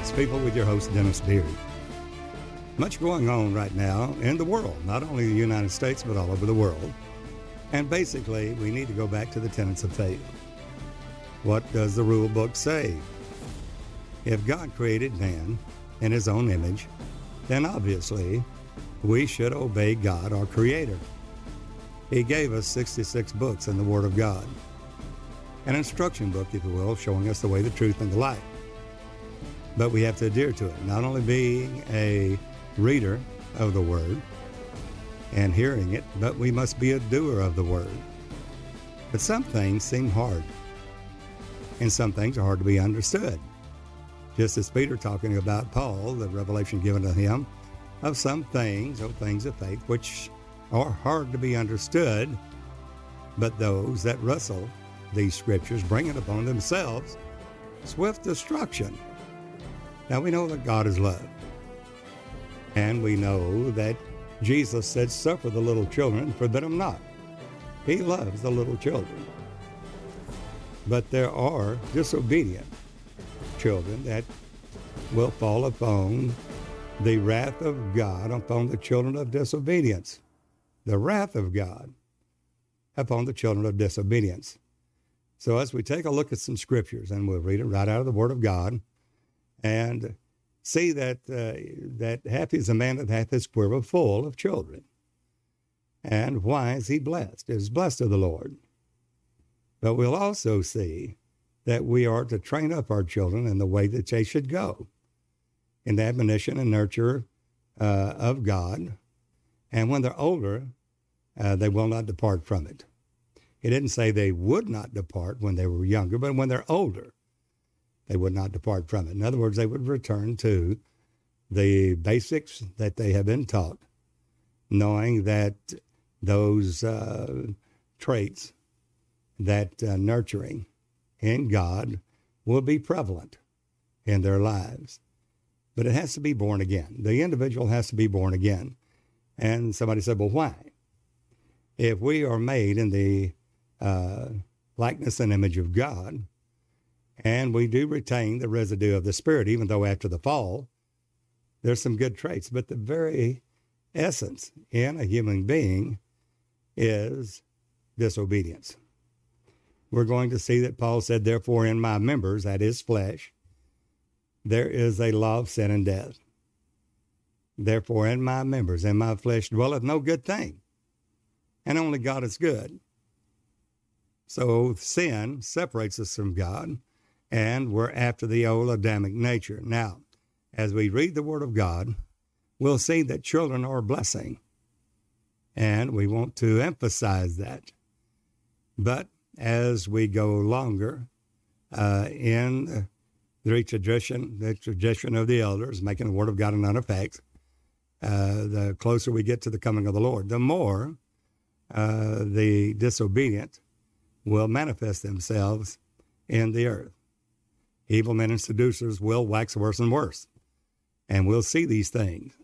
God's People with your host, Dennis Beard. Much going on right now in the world, not only the United States, but all over the world. And basically, we need to go back to the tenets of faith. What does the rule book say? If God created man in his own image, then obviously we should obey God, our Creator. He gave us 66 books in the Word of God, an instruction book, if you will, showing us the way, the truth, and the life. But we have to adhere to it, not only being a reader of the Word and hearing it, but we must be a doer of the Word. But some things seem hard, and some things are hard to be understood. Just as Peter talking about Paul, the revelation given to him, of some things, things of faith, which are hard to be understood, but those that wrestle these scriptures bring it upon themselves swift destruction. Now we know that God is love, and we know that Jesus said, "Suffer the little children, forbid them not." He loves the little children. But there are disobedient children that will fall upon the wrath of God, upon the children of disobedience. The wrath of God upon the children of disobedience. So as we take a look at some scriptures, and we'll read it right out of the Word of God, and see that happy is a man that hath his quiver full of children. And why is he blessed? He is blessed of the Lord. But we'll also see that we are to train up our children in the way that they should go, in the admonition and nurture of God. And when they're older, they will not depart from it. It didn't say they would not depart when they were younger, but when they're older, they would not depart from it. In other words, they would return to the basics that they have been taught, knowing that those traits, that nurturing in God will be prevalent in their lives. But it has to be born again. The individual has to be born again. And somebody said, well, why? If we are made in the likeness and image of God, and we do retain the residue of the Spirit, even though after the fall, there's some good traits, but the very essence in a human being is disobedience. We're going to see that Paul said, therefore, in my members, that is flesh, there is a law of sin and death. Therefore, in my members, in my flesh, dwelleth no good thing, and only God is good. So sin separates us from God, and we're after the old Adamic nature. Now, as we read the Word of God, we'll see that children are a blessing, and we want to emphasize that. But as we go longer in the tradition of the elders, making the Word of God none effect, the closer we get to the coming of the Lord, the more the disobedient will manifest themselves in the earth. Evil men and seducers will wax worse and worse, and we'll see these things.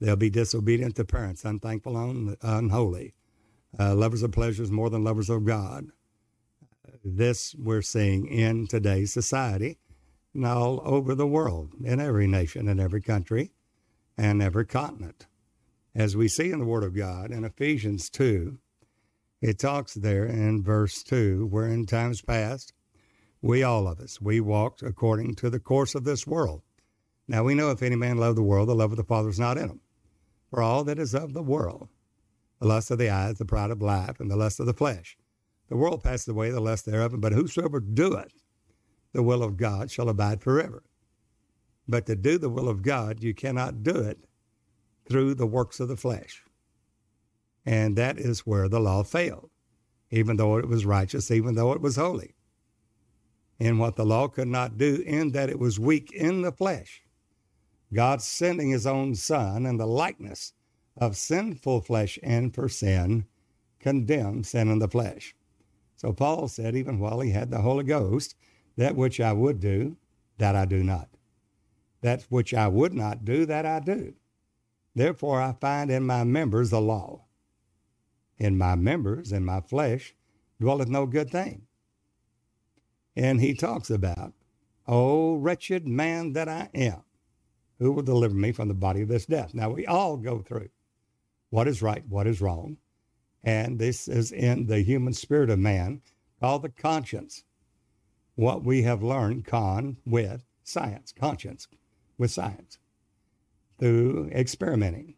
They'll be disobedient to parents, unthankful, unholy, lovers of pleasures more than lovers of God. This we're seeing in today's society and all over the world, in every nation, in every country, and every continent. As we see in the Word of God, in Ephesians 2, it talks there in verse 2, where in times past, we all of us, we walked according to the course of this world. Now we know if any man love the world, the love of the Father is not in him. For all that is of the world, the lust of the eyes, the pride of life, and the lust of the flesh, the world passeth away, the lust thereof, but whosoever doeth the will of God shall abide forever. But to do the will of God, you cannot do it through the works of the flesh. And that is where the law failed, even though it was righteous, even though it was holy. And what the law could not do, in that it was weak in the flesh, God sending his own Son in the likeness of sinful flesh, and for sin, condemned sin in the flesh. So Paul said, even while he had the Holy Ghost, that which I would do, that I do not. That which I would not do, that I do. Therefore, I find in my members the law. In my members, in my flesh, dwelleth no good thing. And he talks about Oh, wretched man that I am, who will deliver me from the body of this death? Now, we all go through what is right, what is wrong. And this is in the human spirit of man, called the conscience. What we have learned, conscience with science, through experimenting.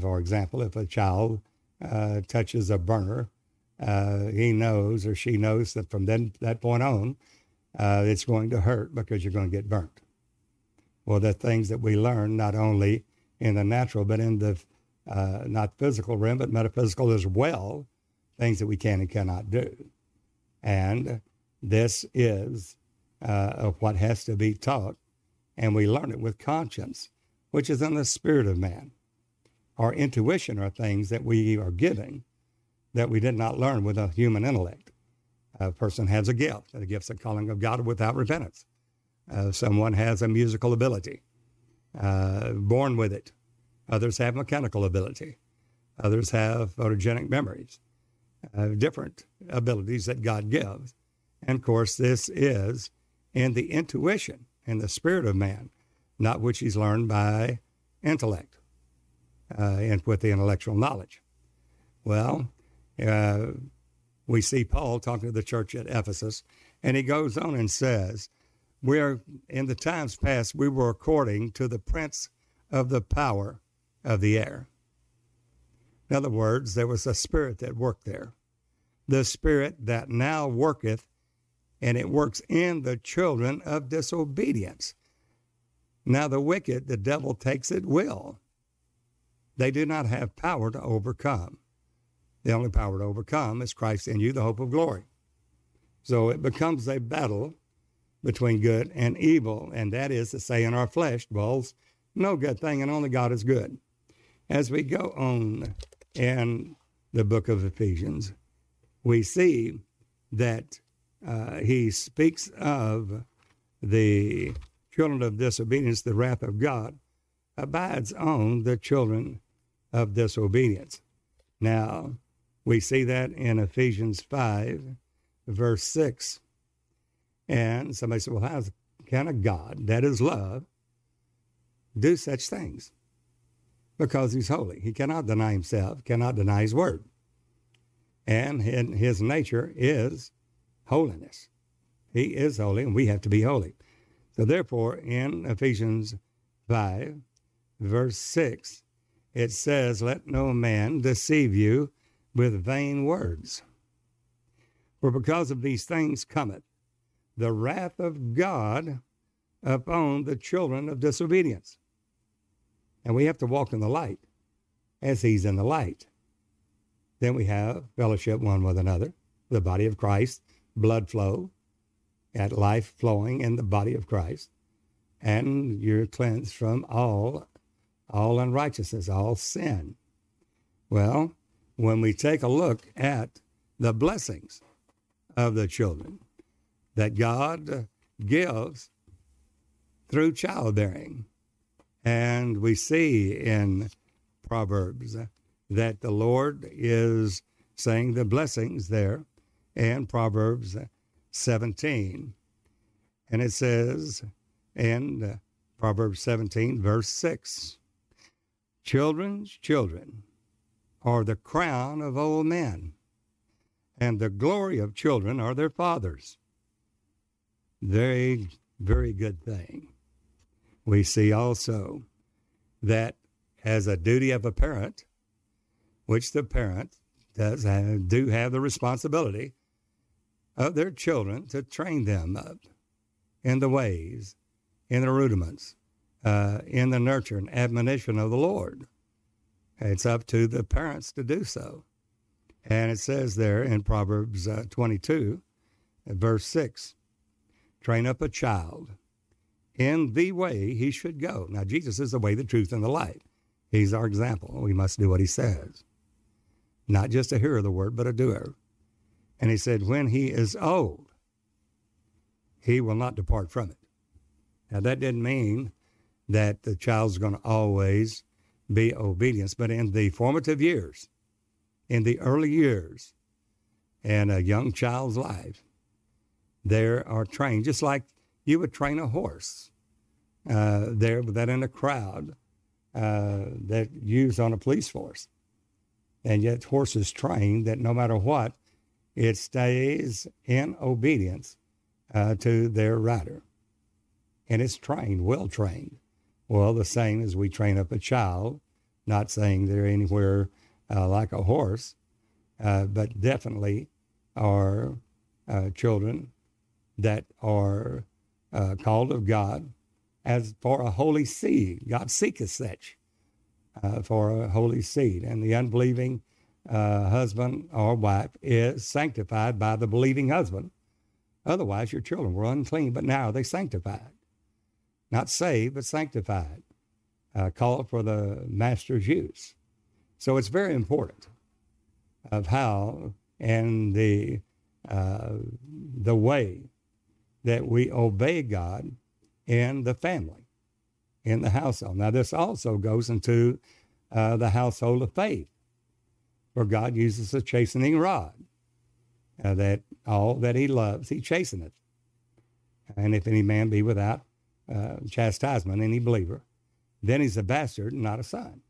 For example, if a child touches a burner, he knows or she knows that from that point on, it's going to hurt because you're going to get burnt. Well, the things that we learn not only in the natural, but in the not physical realm, but metaphysical as well, things that we can and cannot do. And this is what has to be taught, and we learn it with conscience, which is in the spirit of man. Our intuition are things that we are giving that we did not learn with a human intellect. A person has a gift, and the gift's a calling of God without repentance. Someone has a musical ability, born with it. Others have mechanical ability. Others have photogenic memories, different abilities that God gives. And of course, this is in the intuition, in the spirit of man, not which he's learned by intellect and with the intellectual knowledge. Well, we see Paul talking to the church at Ephesus, and he goes on and says, in the times past, we were according to the prince of the power of the air. In other words, there was a spirit that worked there. The spirit that now worketh, and it works in the children of disobedience. Now the wicked, the devil takes at will. They do not have power to overcome. The only power to overcome is Christ in you, the hope of glory. So it becomes a battle between good and evil, and that is to say in our flesh dwells no good thing, and only God is good. As we go on in the book of Ephesians, we see that he speaks of the children of disobedience. The wrath of God abides on the children of disobedience. Now, we see that in Ephesians 5, verse 6. And somebody said, well, how can a God that is love do such things? Because he's holy. He cannot deny himself, cannot deny his word. And his nature is holiness. He is holy, and we have to be holy. So therefore, in Ephesians 5, verse 6, it says, let no man deceive you with vain words. For because of these things cometh the wrath of God upon the children of disobedience. And we have to walk in the light as he's in the light. Then we have fellowship one with another, the body of Christ, blood flow, that life flowing in the body of Christ. And you're cleansed from all unrighteousness, all sin. Well, when we take a look at the blessings of the children that God gives through childbearing. And we see in Proverbs that the Lord is saying the blessings there in Proverbs 17. And it says in Proverbs 17, verse 6, children's children are the crown of old men, and the glory of children are their fathers. Very, very good thing. We see also that as a duty of a parent, which the parent does have the responsibility of their children to train them up in the ways, in the rudiments, in the nurture and admonition of the Lord. It's up to the parents to do so. And it says there in Proverbs 22, verse 6, train up a child in the way he should go. Now, Jesus is the way, the truth, and the light. He's our example. We must do what he says. Not just a hearer of the word, but a doer. And he said, when he is old, he will not depart from it. Now, that didn't mean that the child's going to always be obedient, but in the formative years, in the early years, in a young child's life, there are trained, just like You would train a horse there that in a crowd that used on a police force. And yet horses trained that no matter what, it stays in obedience to their rider. And it's trained, well trained. Well, the same as we train up a child, not saying they're anywhere like a horse, but definitely are children that are called of God as for a holy seed. God seeketh such for a holy seed. And the unbelieving husband or wife is sanctified by the believing husband. Otherwise, your children were unclean, but now they're sanctified. Not saved, but sanctified. Called for the master's use. So it's very important of how and the way that we obey God in the family, in the household. Now, this also goes into the household of faith, where God uses a chastening rod, that all that he loves, he chasteneth. And if any man be without chastisement, any believer, then he's a bastard and not a son.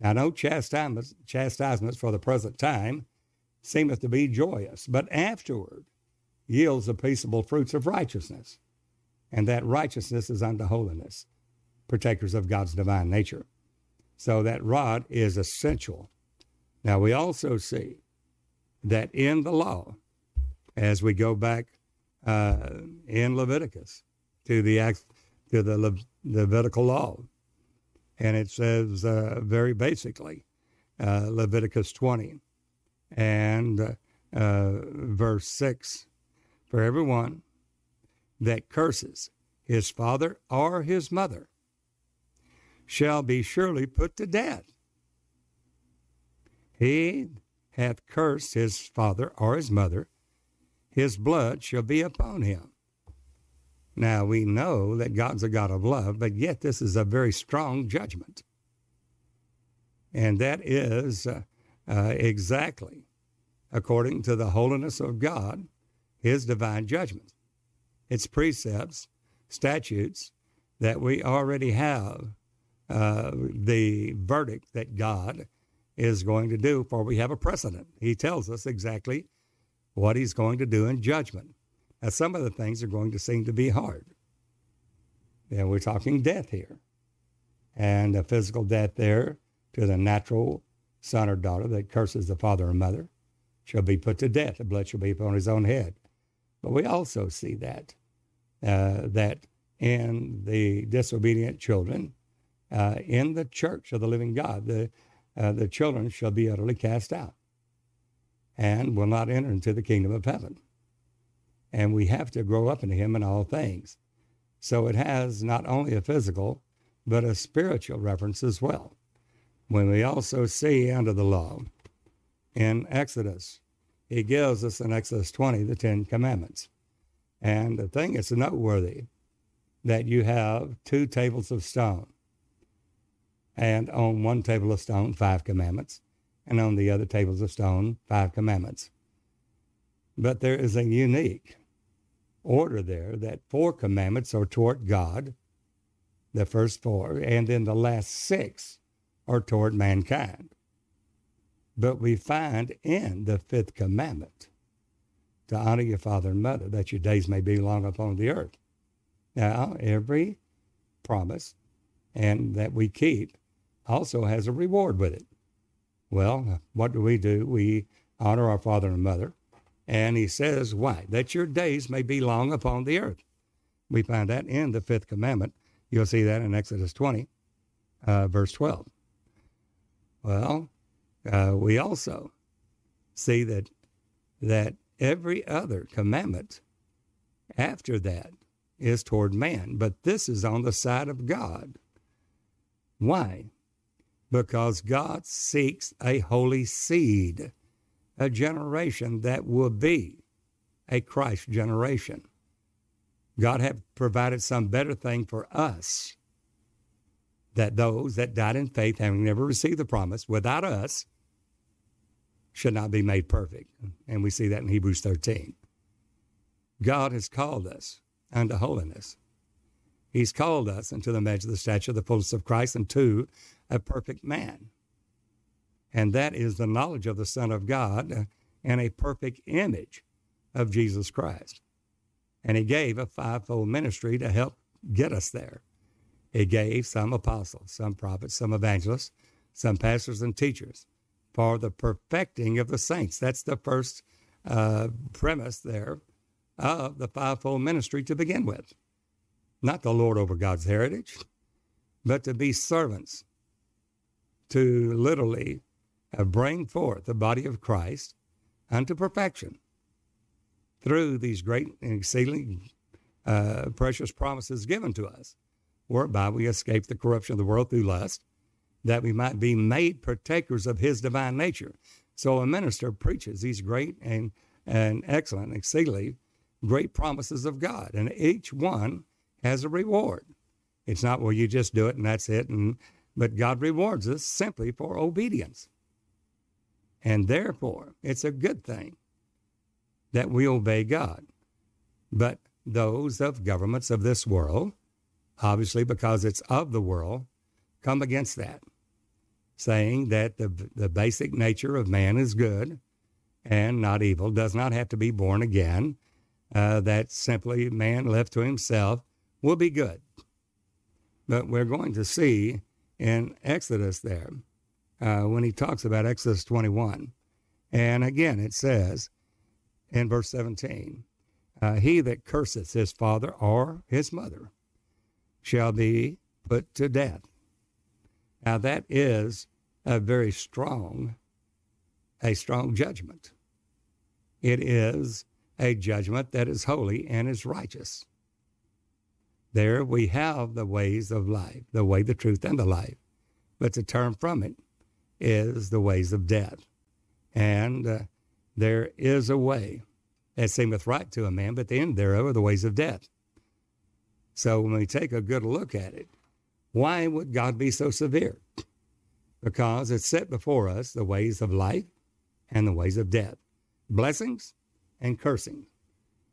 Now, no chastisements for the present time seemeth to be joyous, but afterward yields the peaceable fruits of righteousness, and that righteousness is unto holiness, partakers of God's divine nature. So that rod is essential. Now, we also see that in the law, as we go back in Leviticus to the Levitical law, and it says very basically, Leviticus 20 and verse 6, for everyone that curses his father or his mother shall be surely put to death. He hath cursed his father or his mother, his blood shall be upon him. Now, we know that God's a God of love, but yet this is a very strong judgment. And that is exactly according to the holiness of God, his divine judgment. It's precepts, statutes that we already have the verdict that God is going to do, for we have a precedent. He tells us exactly what he's going to do in judgment. Now, some of the things are going to seem to be hard. And we're talking death here. And a physical death there to the natural son or daughter that curses the father or mother shall be put to death. The blood shall be upon his own head. But we also see that, that in the disobedient children, in the church of the living God, the children shall be utterly cast out and will not enter into the kingdom of heaven. And we have to grow up into him in all things. So it has not only a physical, but a spiritual reference as well. When we also see under the law in Exodus, he gives us in Exodus 20, the 10 commandments. And the thing is noteworthy that you have 2 tables of stone, and on one table of stone, 5 commandments, and on the other tables of stone, 5 commandments. But there is a unique order there that 4 commandments are toward God, the first 4, and then the last 6 are toward mankind. But we find in the 5th commandment to honor your father and mother, that your days may be long upon the earth. Now, every promise and that we keep also has a reward with it. Well, what do? We honor our father and mother. And he says, why? That your days may be long upon the earth. We find that in the 5th commandment. You'll see that in Exodus 20, verse 12. Well, we also see that every other commandment after that is toward man, but this is on the side of God. Why? Because God seeks a holy seed, a generation that will be a Christ generation. God have provided some better thing for us, that those that died in faith, having never received the promise, without us, should not be made perfect. And we see that in Hebrews 13. God has called us unto holiness. He's called us unto the measure of the stature of the fullness of Christ, and to a perfect man. And that is the knowledge of the Son of God and a perfect image of Jesus Christ. And he gave a fivefold ministry to help get us there. He gave some apostles, some prophets, some evangelists, some pastors and teachers for the perfecting of the saints. That's the first premise there of the fivefold ministry to begin with. Not the Lord over God's heritage, but to be servants, to literally bring forth the body of Christ unto perfection through these great and exceedingly precious promises given to us, whereby we escape the corruption of the world through lust, that we might be made partakers of his divine nature. So a minister preaches these great and excellent, exceedingly great promises of God, and each one has a reward. It's not, well, you just do it and that's it, but God rewards us simply for obedience. And therefore, it's a good thing that we obey God. But those of governments of this world, obviously because it's of the world, come against that, saying that the basic nature of man is good and not evil, does not have to be born again, that simply man left to himself will be good. But we're going to see in Exodus there, when he talks about Exodus 21. And again, it says in verse 17, he that curseth his father or his mother shall be put to death. Now that is a very strong judgment. It is a judgment that is holy and is righteous. There we have the ways of life, the way, the truth, and the life. But to turn from it is the ways of death. And there is a way that seemeth right to a man, but the end thereof are the ways of death. So when we take a good look at it, why would God be so severe? Because it's set before us the ways of life and the ways of death, blessings and cursing.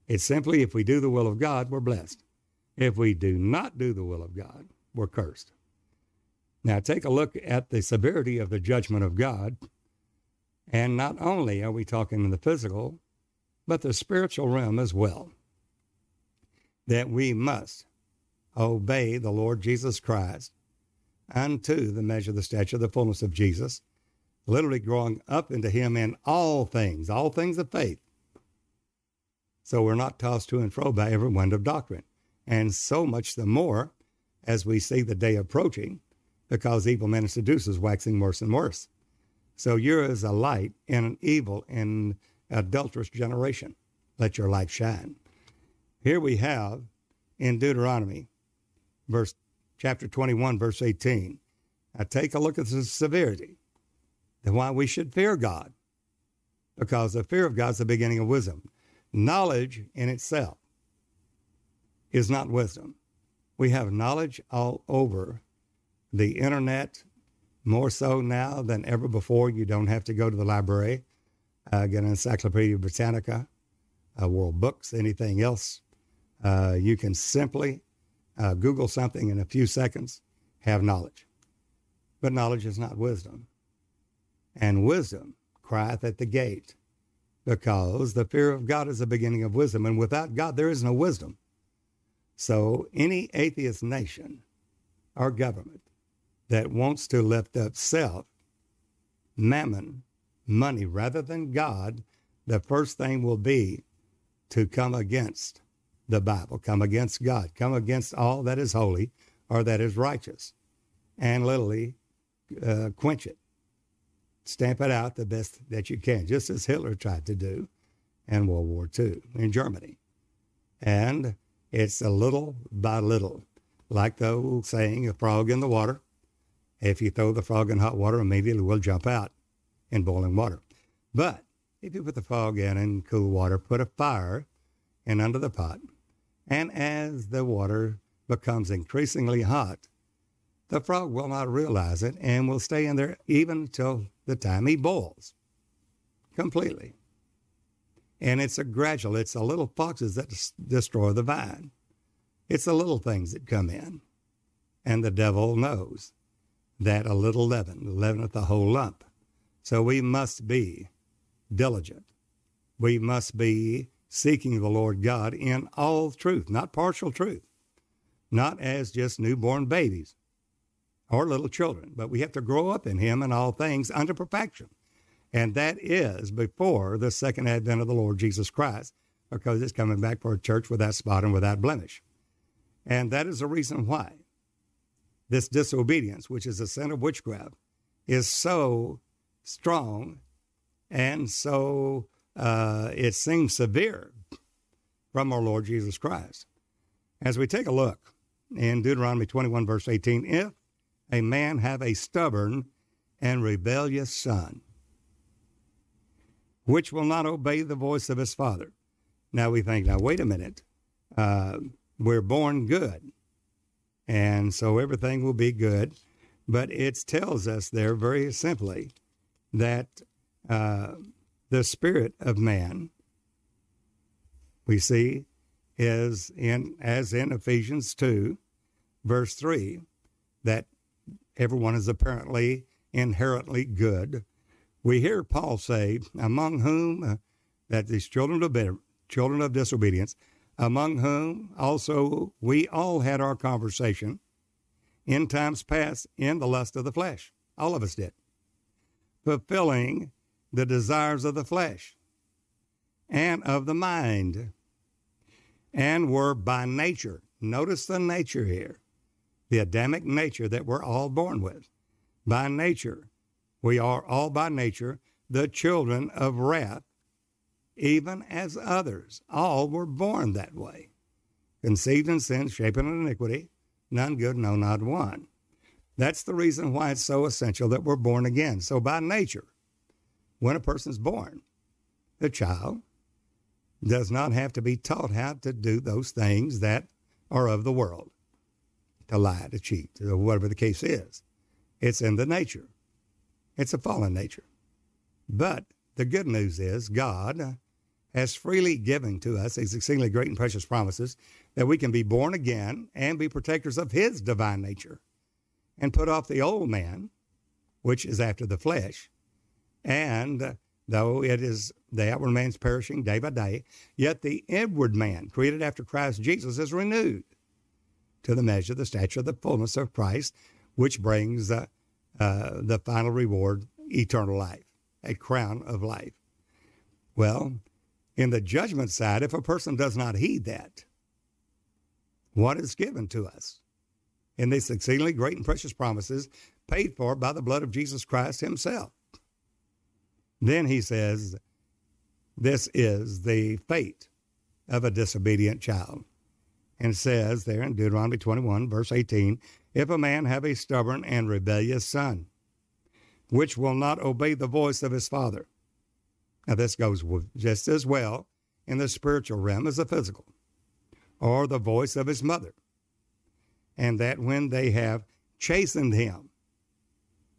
It's simply if we do the will of God, we're blessed. If we do not do the will of God, we're cursed. Now take a look at the severity of the judgment of God. And not only are we talking in the physical, but the spiritual realm as well. That we must obey the Lord Jesus Christ unto the measure of the stature of the fullness of Jesus, literally growing up into him in all things of faith. So we're not tossed to and fro by every wind of doctrine. And so much the more as we see the day approaching, because evil men and seducers waxing worse and worse. So you're as a light in an evil and adulterous generation. Let your light shine. Here we have in Deuteronomy, chapter 21, verse 18. Now take a look at the severity and why we should fear God, because the fear of God is the beginning of wisdom. Knowledge in itself is not wisdom. We have knowledge all over the internet, more so now than ever before. You don't have to go to the library, get an Encyclopedia Britannica, World Books, anything else. You can simply Google something in a few seconds, have knowledge. But knowledge is not wisdom. And wisdom crieth at the gate, because the fear of God is the beginning of wisdom, and without God there is no wisdom. So any atheist nation or government that wants to lift up self, mammon, money, rather than God, the first thing will be to come against the Bible, come against God, come against all that is holy or that is righteous, and literally quench it. Stamp it out the best that you can, just as Hitler tried to do in World War II in Germany. And it's a little by little, like the old saying, a frog in the water. If you throw the frog in hot water, immediately it will jump out in boiling water. But if you put the frog in cool water, put a fire in under the pot, and as the water becomes increasingly hot, the frog will not realize it and will stay in there even till the time he boils completely. And it's a little foxes that destroy the vine. It's the little things that come in. And the devil knows that a little leaven leaveneth the whole lump. So we must be diligent. We must be seeking the Lord God in all truth, not partial truth, not as just newborn babies or little children, but we have to grow up in him in all things unto perfection. And that is before the second advent of the Lord Jesus Christ, because it's coming back for a church without spot and without blemish. And that is the reason why this disobedience, which is the sin of witchcraft, is so strong and so it seems severe from our Lord Jesus Christ. As we take a look in Deuteronomy 21, verse 18, if a man have a stubborn and rebellious son, which will not obey the voice of his father. Now we think, now wait a minute, we're born good, and so everything will be good. But it tells us there very simply that the spirit of man, we see, is in, as in Ephesians 2, verse 3, that everyone is apparently inherently good. We hear Paul say, among whom, that these children of disobedience, among whom also we all had our conversation in times past in the lust of the flesh. All of us did. Fulfilling the desires of the flesh and of the mind, and were by nature. Notice the nature here, the Adamic nature that we're all born with. By nature, we are all by nature the children of wrath, even as others. All were born that way, conceived in sin, shapen in iniquity, none good, no, not one. That's the reason why it's so essential that we're born again. So by nature, when a person's born, the child does not have to be taught how to do those things that are of the world, to lie, to cheat, or whatever the case is. It's in the nature. It's a fallen nature. But the good news is God has freely given to us these exceedingly great and precious promises that we can be born again and be partakers of his divine nature and put off the old man, which is after the flesh. And though it is the outward man's perishing day by day, yet the inward man, created after Christ Jesus, is renewed to the measure, the stature, the fullness of Christ, which brings the final reward, eternal life, a crown of life. Well, in the judgment side, if a person does not heed that, what is given to us in these exceedingly great and precious promises paid for by the blood of Jesus Christ himself? Then he says, this is the fate of a disobedient child. And says there in Deuteronomy 21, verse 18, if a man have a stubborn and rebellious son, which will not obey the voice of his father. Now this goes just as well in the spiritual realm as the physical, or the voice of his mother. And that when they have chastened him.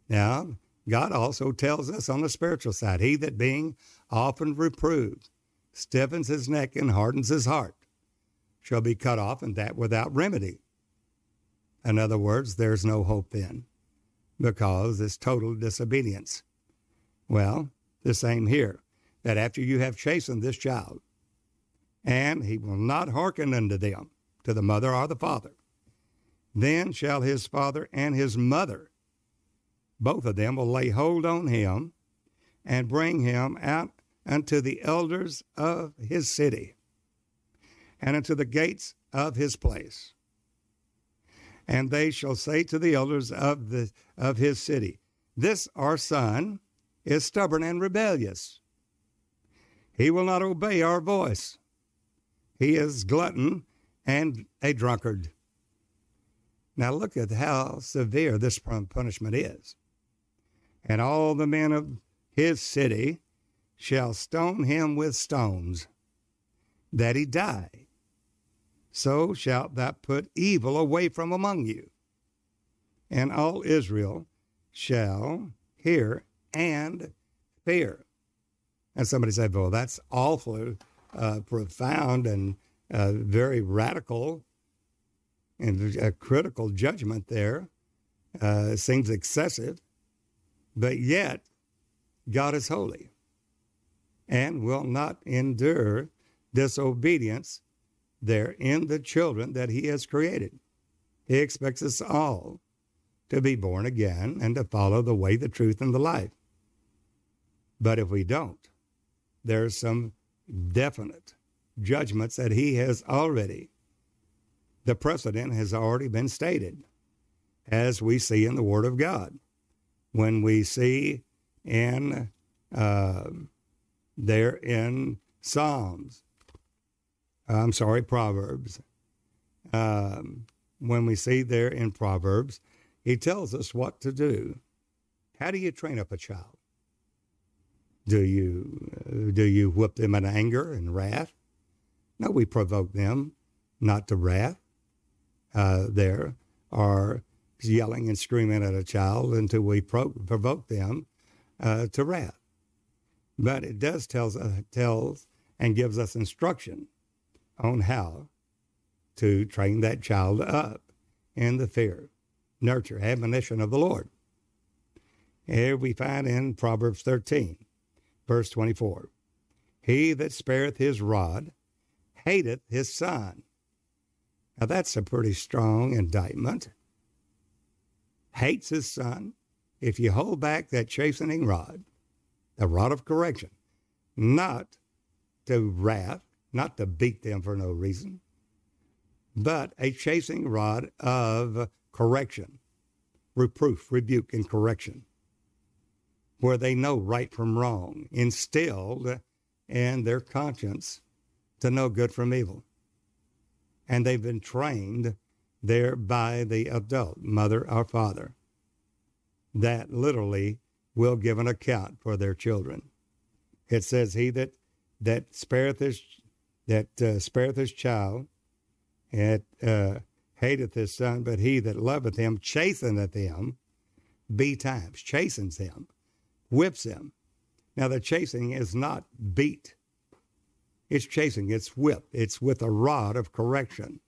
Now, God also tells us on the spiritual side, he that being often reproved stiffens his neck and hardens his heart shall be cut off, and that without remedy. In other words, there's no hope then because it's total disobedience. Well, the same here, that after you have chastened this child and he will not hearken unto them, to the mother or the father, then shall his father and his mother, both of them, will lay hold on him and bring him out unto the elders of his city and unto the gates of his place. And they shall say to the elders of his city, this our son is stubborn and rebellious. He will not obey our voice. He is glutton and a drunkard. Now look at how severe this punishment is. And all the men of his city shall stone him with stones, that he die. So shalt thou put evil away from among you. And all Israel shall hear and fear. And somebody said, well, that's awful, profound, and very radical. and a critical judgment there. Seems excessive, but yet God is holy and will not endure disobedience there in the children that he has created. He expects us all to be born again and to follow the way, the truth, and the life. But if we don't, there are some definite judgments that he has already, the precedent has already been stated, as we see in the Word of God. When we see in there in Proverbs, when we see there in Proverbs, he tells us what to do. How do you train up a child? Do you whip them in anger and wrath? No, we provoke them not to wrath. There are yelling and screaming at a child until we provoke them to wrath. But it does tells and gives us instruction on how to train that child up in the fear, nurture, admonition of the Lord. Here we find in Proverbs 13, verse 24, he that spareth his rod hateth his son. Now that's a pretty strong indictment. Hates his son. If you hold back that chastening rod, the rod of correction, not to wrath, not to beat them for no reason, but a chastening rod of correction, reproof, rebuke, and correction, where they know right from wrong, instilled in their conscience to know good from evil. And they've been trained there by the adult, mother or father, that literally will give an account for their children. It says, he that spareth his child, and hateth his son, but he that loveth him chasteneth him betimes, chastens him, whips him. Now the chastening is not beat. It's chasing, it's whip, it's with a rod of correction,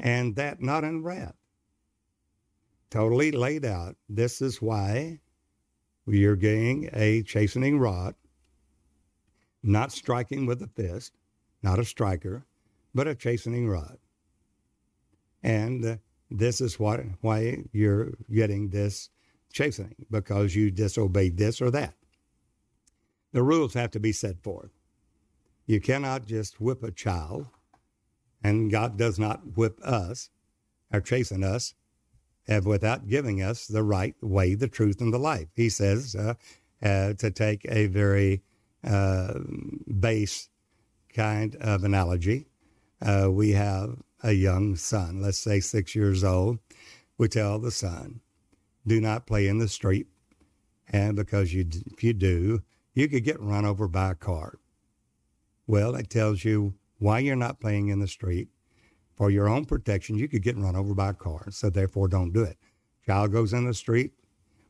and that not in wrath. Totally laid out. This is why you're getting a chastening rod, not striking with a fist, not a striker, but a chastening rod. And this is why you're getting this chastening, because you disobeyed this or that. The rules have to be set forth. You cannot just whip a child, and God does not whip us or chasten us without giving us the right way, the truth, and the life. He says to take a very base kind of analogy. We have a young son, let's say 6 years old. We tell the son, do not play in the street, and because if you do, you could get run over by a car. Well, it tells you why you're not playing in the street. For your own protection, you could get run over by a car, so therefore don't do it. Child goes in the street,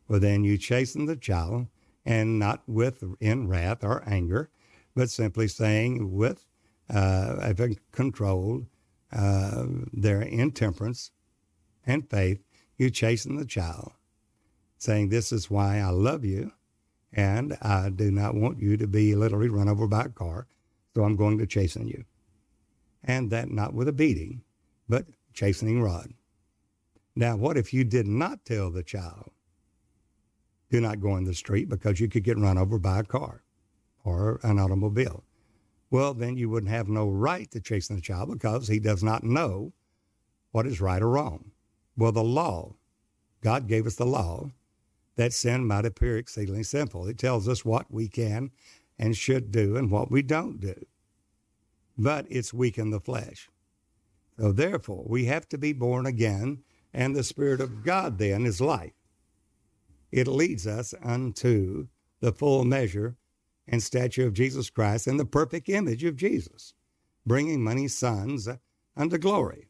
well, then you chasten the child, and not in wrath or anger, but simply saying with control, their intemperance and faith, you chasten the child, saying, this is why I love you, and I do not want you to be literally run over by a car. So I'm going to chasten you. And that not with a beating, but chastening rod. Now, what if you did not tell the child, do not go in the street because you could get run over by a car or an automobile? Well, then you wouldn't have no right to chasten the child because he does not know what is right or wrong. Well, the law, God gave us the law, that sin might appear exceedingly sinful. It tells us what we can and should do and what we don't do. But it's weak in the flesh. So therefore, we have to be born again, and the Spirit of God then is life. It leads us unto the full measure and stature of Jesus Christ and the perfect image of Jesus, bringing many sons unto glory.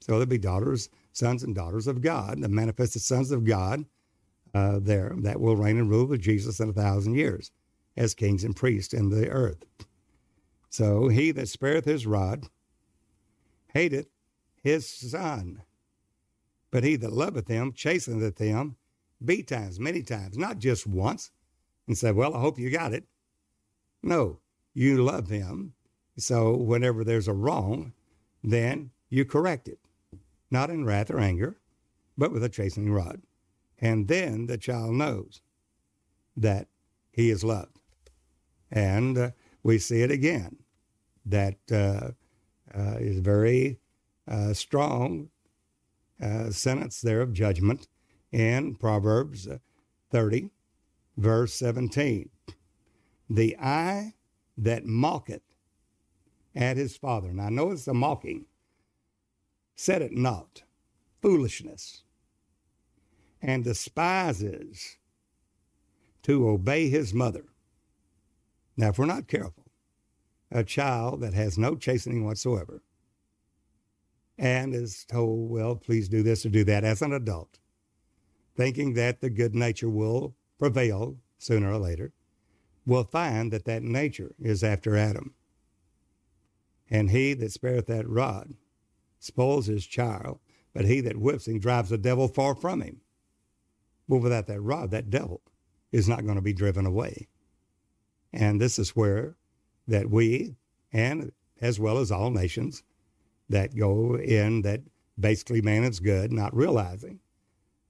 So there'll be daughters, sons and daughters of God, the manifested sons of God there that will reign and rule with Jesus in 1,000 years. As kings and priests in the earth. So he that spareth his rod hateth his son. But he that loveth them chasteneth them many times, not just once, and say, well, I hope you got it. No, you love him. So whenever there's a wrong, then you correct it, not in wrath or anger, but with a chastening rod. And then the child knows that he is loved. And we see it again, that is very strong sentence there of judgment in Proverbs 30, verse 17. The eye that mocketh at his father. Now, notice the mocking. Set it not, foolishness, and despises to obey his mother. Now, if we're not careful, a child that has no chastening whatsoever and is told, well, please do this or do that as an adult, thinking that the good nature will prevail sooner or later, will find that that nature is after Adam. And he that spareth that rod spoils his child, but he that whips him drives the devil far from him. Well, without that rod, that devil is not going to be driven away. And this is where that we, and as well as all nations that go in that basically man is good, not realizing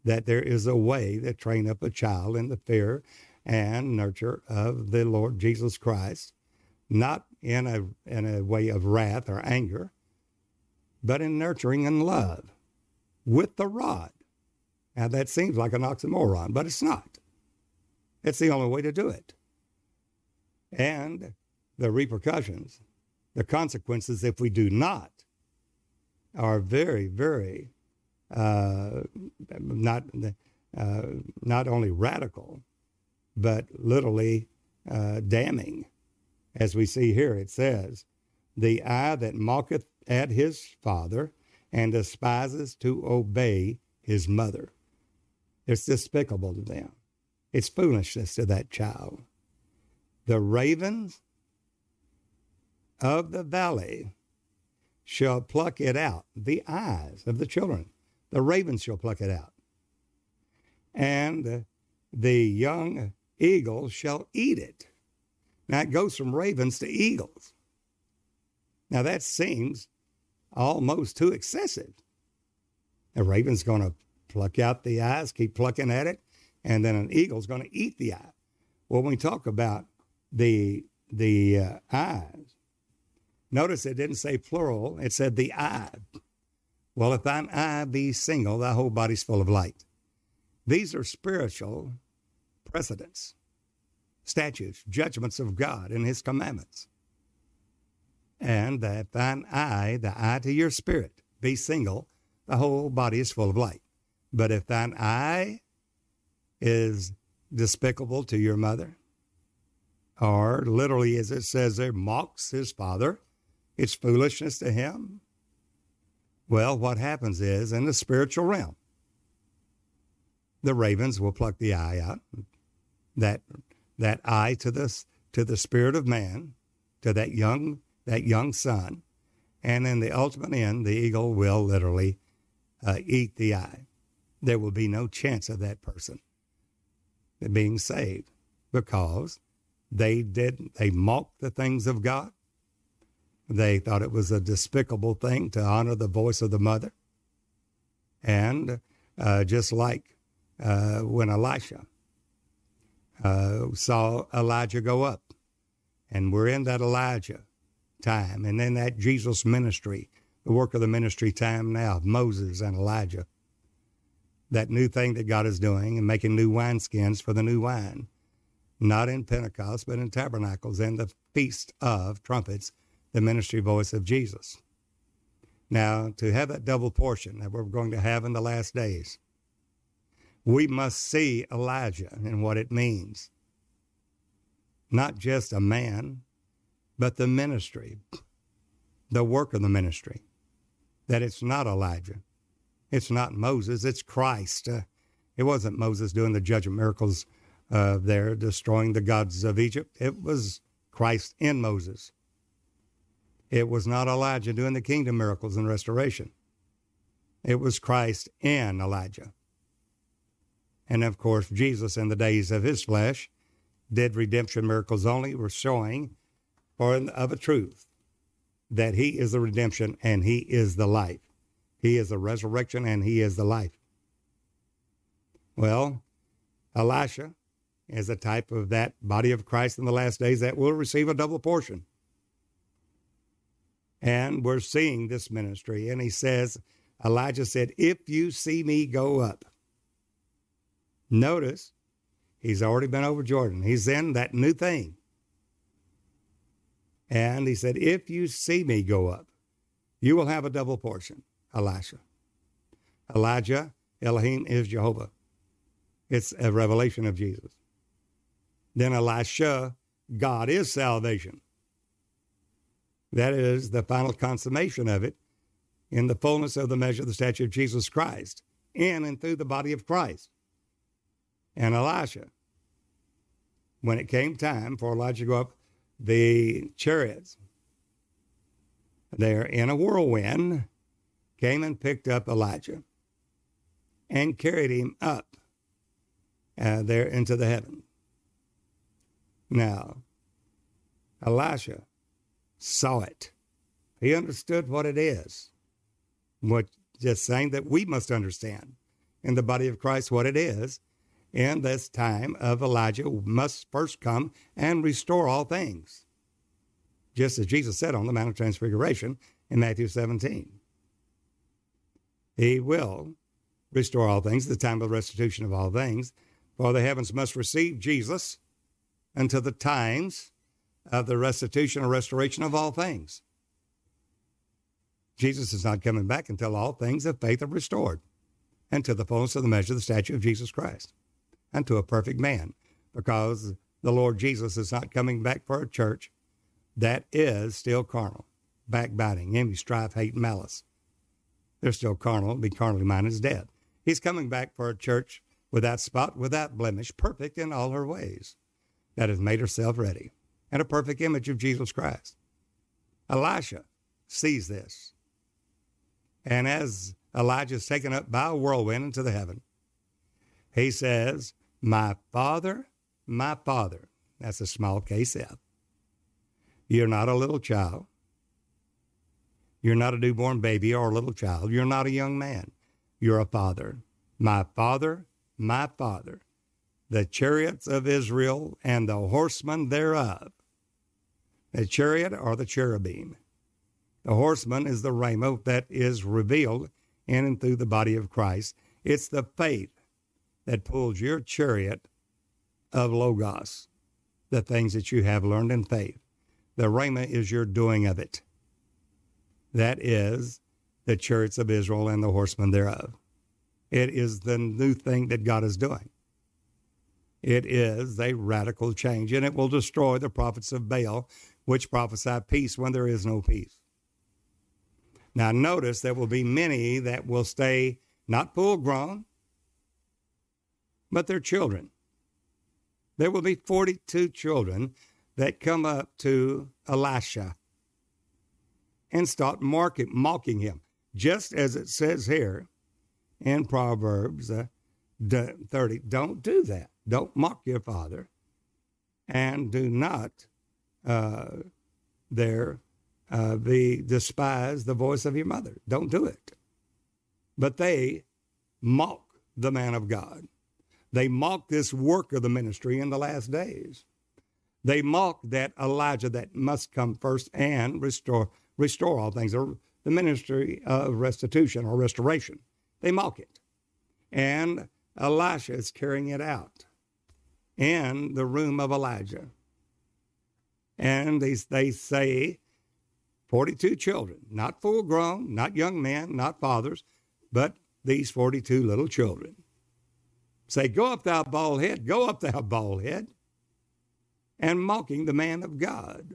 that there is a way to train up a child in the fear and nurture of the Lord Jesus Christ, not in a way of wrath or anger, but in nurturing and love with the rod. Now, that seems like an oxymoron, but it's not. It's the only way to do it. And the repercussions, the consequences, if we do not, are very, very not only radical, but literally damning. As we see here, it says, the eye that mocketh at his father and despises to obey his mother. It's despicable to them. It's foolishness to that child. The ravens of the valley shall pluck it out, the eyes of the children. The ravens shall pluck it out. And the young eagle shall eat it. Now, it goes from ravens to eagles. Now, that seems almost too excessive. A raven's going to pluck out the eyes, keep plucking at it, and then an eagle's going to eat the eye. Well, when we talk about the eyes, notice it didn't say plural. It said the eye. Well, if thine eye be single, thy whole body's full of light. These are spiritual precedents, statutes, judgments of God and his commandments. And that thine eye, the eye to your spirit, be single, the whole body is full of light. But if thine eye is despicable to your mother, or literally as it says there, mocks his father, it's foolishness to him. Well, what happens is, in the spiritual realm, the ravens will pluck the eye out, that eye to the spirit of man, to that young son, and in the ultimate end, the eagle will literally eat the eye. There will be no chance of that person being saved because they mocked the things of God. They thought it was a despicable thing to honor the voice of the mother. And just like when Elisha saw Elijah go up, and we're in that Elijah time, and then that Jesus ministry, the work of the ministry time now, Moses and Elijah, that new thing that God is doing and making new wineskins for the new wine, not in Pentecost, but in tabernacles and the Feast of Trumpets, the ministry voice of Jesus. Now, to have that double portion that we're going to have in the last days, we must see Elijah and what it means. Not just a man, but the ministry, the work of the ministry, that it's not Elijah. It's not Moses, it's Christ. It wasn't Moses doing the judgment miracles there, destroying the gods of Egypt. It was Christ in Moses. It was not Elijah doing the kingdom miracles and restoration. It was Christ and Elijah. And of course, Jesus in the days of his flesh did redemption miracles only, were showing of a truth that he is the redemption and he is the life. He is the resurrection and he is the life. Well, Elisha is a type of that body of Christ in the last days that will receive a double portion. And we're seeing this ministry. And he says, Elijah said, if you see me go up. Notice, he's already been over Jordan. He's in that new thing. And he said, if you see me go up, you will have a double portion, Elisha. Elijah, Elohim is Jehovah. It's a revelation of Jesus. Then Elisha, God is salvation. That is the final consummation of it in the fullness of the measure of the stature of Jesus Christ, in and through the body of Christ. And Elisha, when it came time for Elijah to go up, the chariots, there in a whirlwind, came and picked up Elijah and carried him up there into the heaven. Now, Elisha saw it. He understood what it is. What just saying that we must understand in the body of Christ what it is. In this time of Elijah must first come and restore all things. Just as Jesus said on the Mount of Transfiguration in Matthew 17. He will restore all things, the time of restitution of all things, for the heavens must receive Jesus until the times of the restitution or restoration of all things. Jesus is not coming back until all things of faith are restored and to the fullness of the measure of the stature of Jesus Christ. Unto a perfect man, because the Lord Jesus is not coming back for a church that is still carnal, backbiting, envy, strife, hate, malice. They're still carnal, be carnally minded is dead. He's coming back for a church without spot, without blemish, perfect in all her ways, that has made herself ready, and a perfect image of Jesus Christ. Elisha sees this. And as Elijah is taken up by a whirlwind into the heaven, he says, my father, my father. That's a small case F. You're not a little child. You're not a newborn baby or a little child. You're not a young man. You're a father. My father, my father. The chariots of Israel and the horsemen thereof. The chariot or the cherubim. The horseman is the rhema that is revealed in and through the body of Christ. It's the faith that pulls your chariot of Logos, the things that you have learned in faith. The Rhema is your doing of it. That is the chariots of Israel and the horsemen thereof. It is the new thing that God is doing. It is a radical change, and it will destroy the prophets of Baal, which prophesy peace when there is no peace. Now notice there will be many that will stay not full grown, but their children. There will be 42 children that come up to Elisha and start mocking him. Just as it says here in Proverbs 30, don't do that. Don't mock your father and do not despise the voice of your mother. Don't do it. But they mock the man of God. They mock this work of the ministry in the last days. They mock that Elijah that must come first and restore all things, or the ministry of restitution or restoration. They mock it. And Elisha is carrying it out in the room of Elijah. And they say 42 children, not full grown, not young men, not fathers, but these 42 little children. Say, go up thou bald head, go up thou bald head, and mocking the man of God.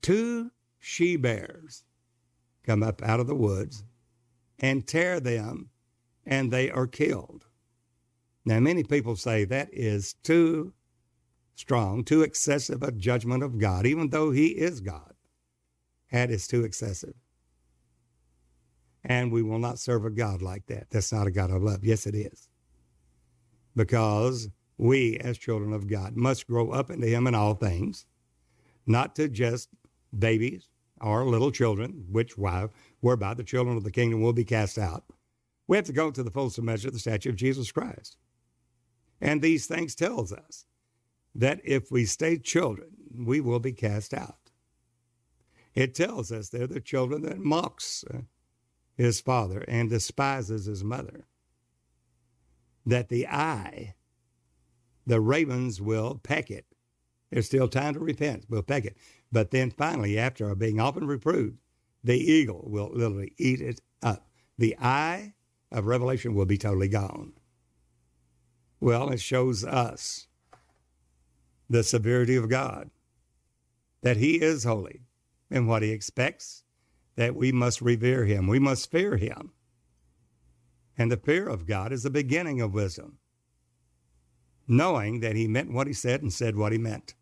2 she-bears come up out of the woods and tear them, and they are killed. Now, many people say that is too strong, too excessive a judgment of God, even though he is God. That is too excessive. And we will not serve a God like that. That's not a God of love. Yes, it is. Because we, as children of God, must grow up into him in all things, not to just babies or little children, which whereby the children of the kingdom will be cast out. We have to go to the fulsome measure of the stature of Jesus Christ. And these things tells us that if we stay children, we will be cast out. It tells us they're the children that mocks his father and despises his mother, that the eye, the ravens will peck it. There's still time to repent. We'll peck it. But then finally, after being often reproved, the eagle will literally eat it up. The eye of revelation will be totally gone. Well, it shows us the severity of God, that he is holy and what he expects, that we must revere him. We must fear him. And the fear of God is the beginning of wisdom, knowing that he meant what he said and said what he meant.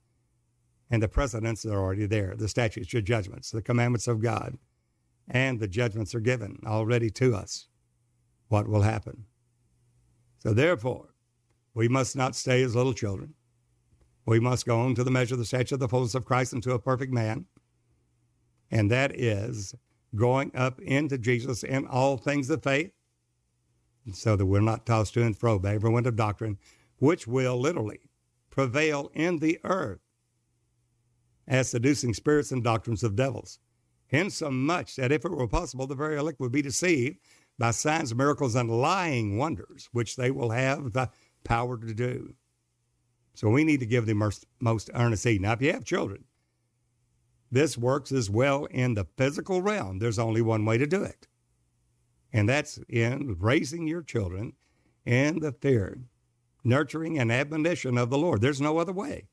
And the precedents are already there, the statutes, your judgments, the commandments of God, and the judgments are given already to us, what will happen. So therefore, we must not stay as little children. We must go on to the measure of the stature of the fullness of Christ unto a perfect man, and that is growing up into Jesus in all things of faith, so that we're not tossed to and fro by every wind of doctrine, which will literally prevail in the earth as seducing spirits and doctrines of devils, insomuch that if it were possible, the very elect would be deceived by signs, miracles, and lying wonders, which they will have the power to do. So we need to give the most earnest heed. Now, if you have children, this works as well in the physical realm. There's only one way to do it, and that's in raising your children in the fear, nurturing, and admonition of the Lord. There's no other way.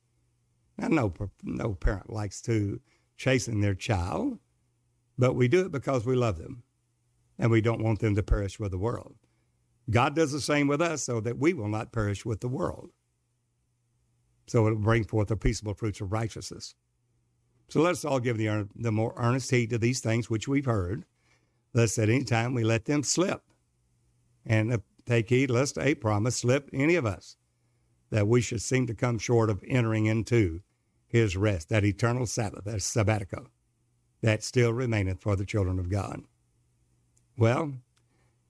Now, no parent likes to chasten their child, but we do it because we love them, and we don't want them to perish with the world. God does the same with us so that we will not perish with the world. So it will bring forth the peaceable fruits of righteousness. So let us all give the more earnest heed to these things which we've heard, lest at any time we let them slip. And take heed lest a promise slip any of us, that we should seem to come short of entering into his rest, that eternal Sabbath, that sabbatical, that still remaineth for the children of God. Well,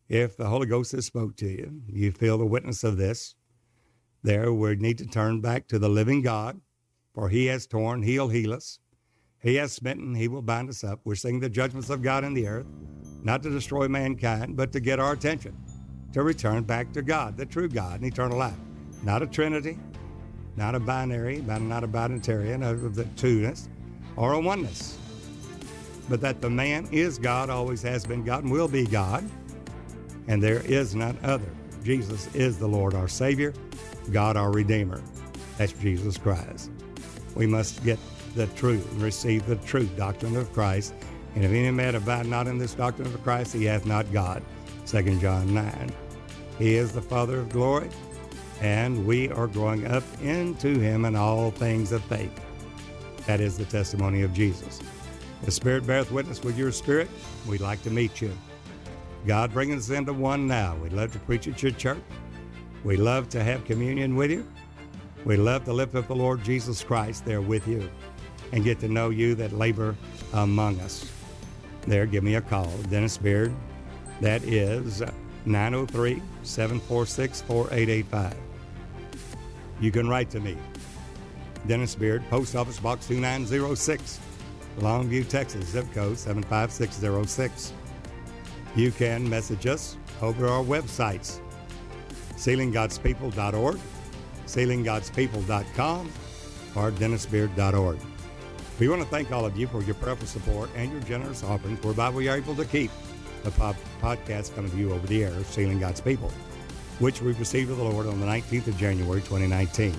if the Holy Ghost has spoke to you, you feel the witness of this, there we need to turn back to the living God, for he has torn, he'll heal us. He has smitten, he will bind us up. We're seeing the judgments of God in the earth, not to destroy mankind, but to get our attention, to return back to God, the true God and eternal life. Not a trinity, not a binary, not a binitarian of the two-ness or a oneness, but that the man is God, always has been God, and will be God, and there is none other. Jesus is the Lord, our Savior, God, our Redeemer. That's Jesus Christ. We must get the truth and receive the true doctrine of Christ. And if any man abide not in this doctrine of Christ, he hath not God. 2 John 9. He is the Father of glory, and we are growing up into him in all things of faith. That is the testimony of Jesus. The Spirit beareth witness with your spirit. We'd like to meet you. God bringing us into one now. We'd love to preach at your church. We love to have communion with you. We love to lift up the Lord Jesus Christ there with you and get to know you that labor among us. There, give me a call. Dennis Beard, that is 903-746-4885. You can write to me, Dennis Beard, Post Office Box 2906, Longview, Texas, zip code 75606. You can message us over our websites, sealinggodspeople.org, sealinggodspeople.com, or dennisbeard.org. We want to thank all of you for your prayerful support and your generous offerings, whereby we are able to keep the podcast coming to you over the air of Sealing God's People, which we received of the Lord on the 19th of January, 2019.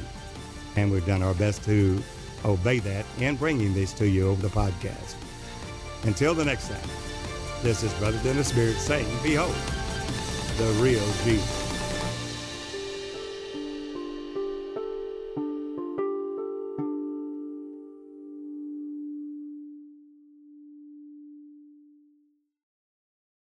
And we've done our best to obey that in bringing this to you over the podcast. Until the next time, this is Brother Dennis Beard saying, behold, the real Jesus.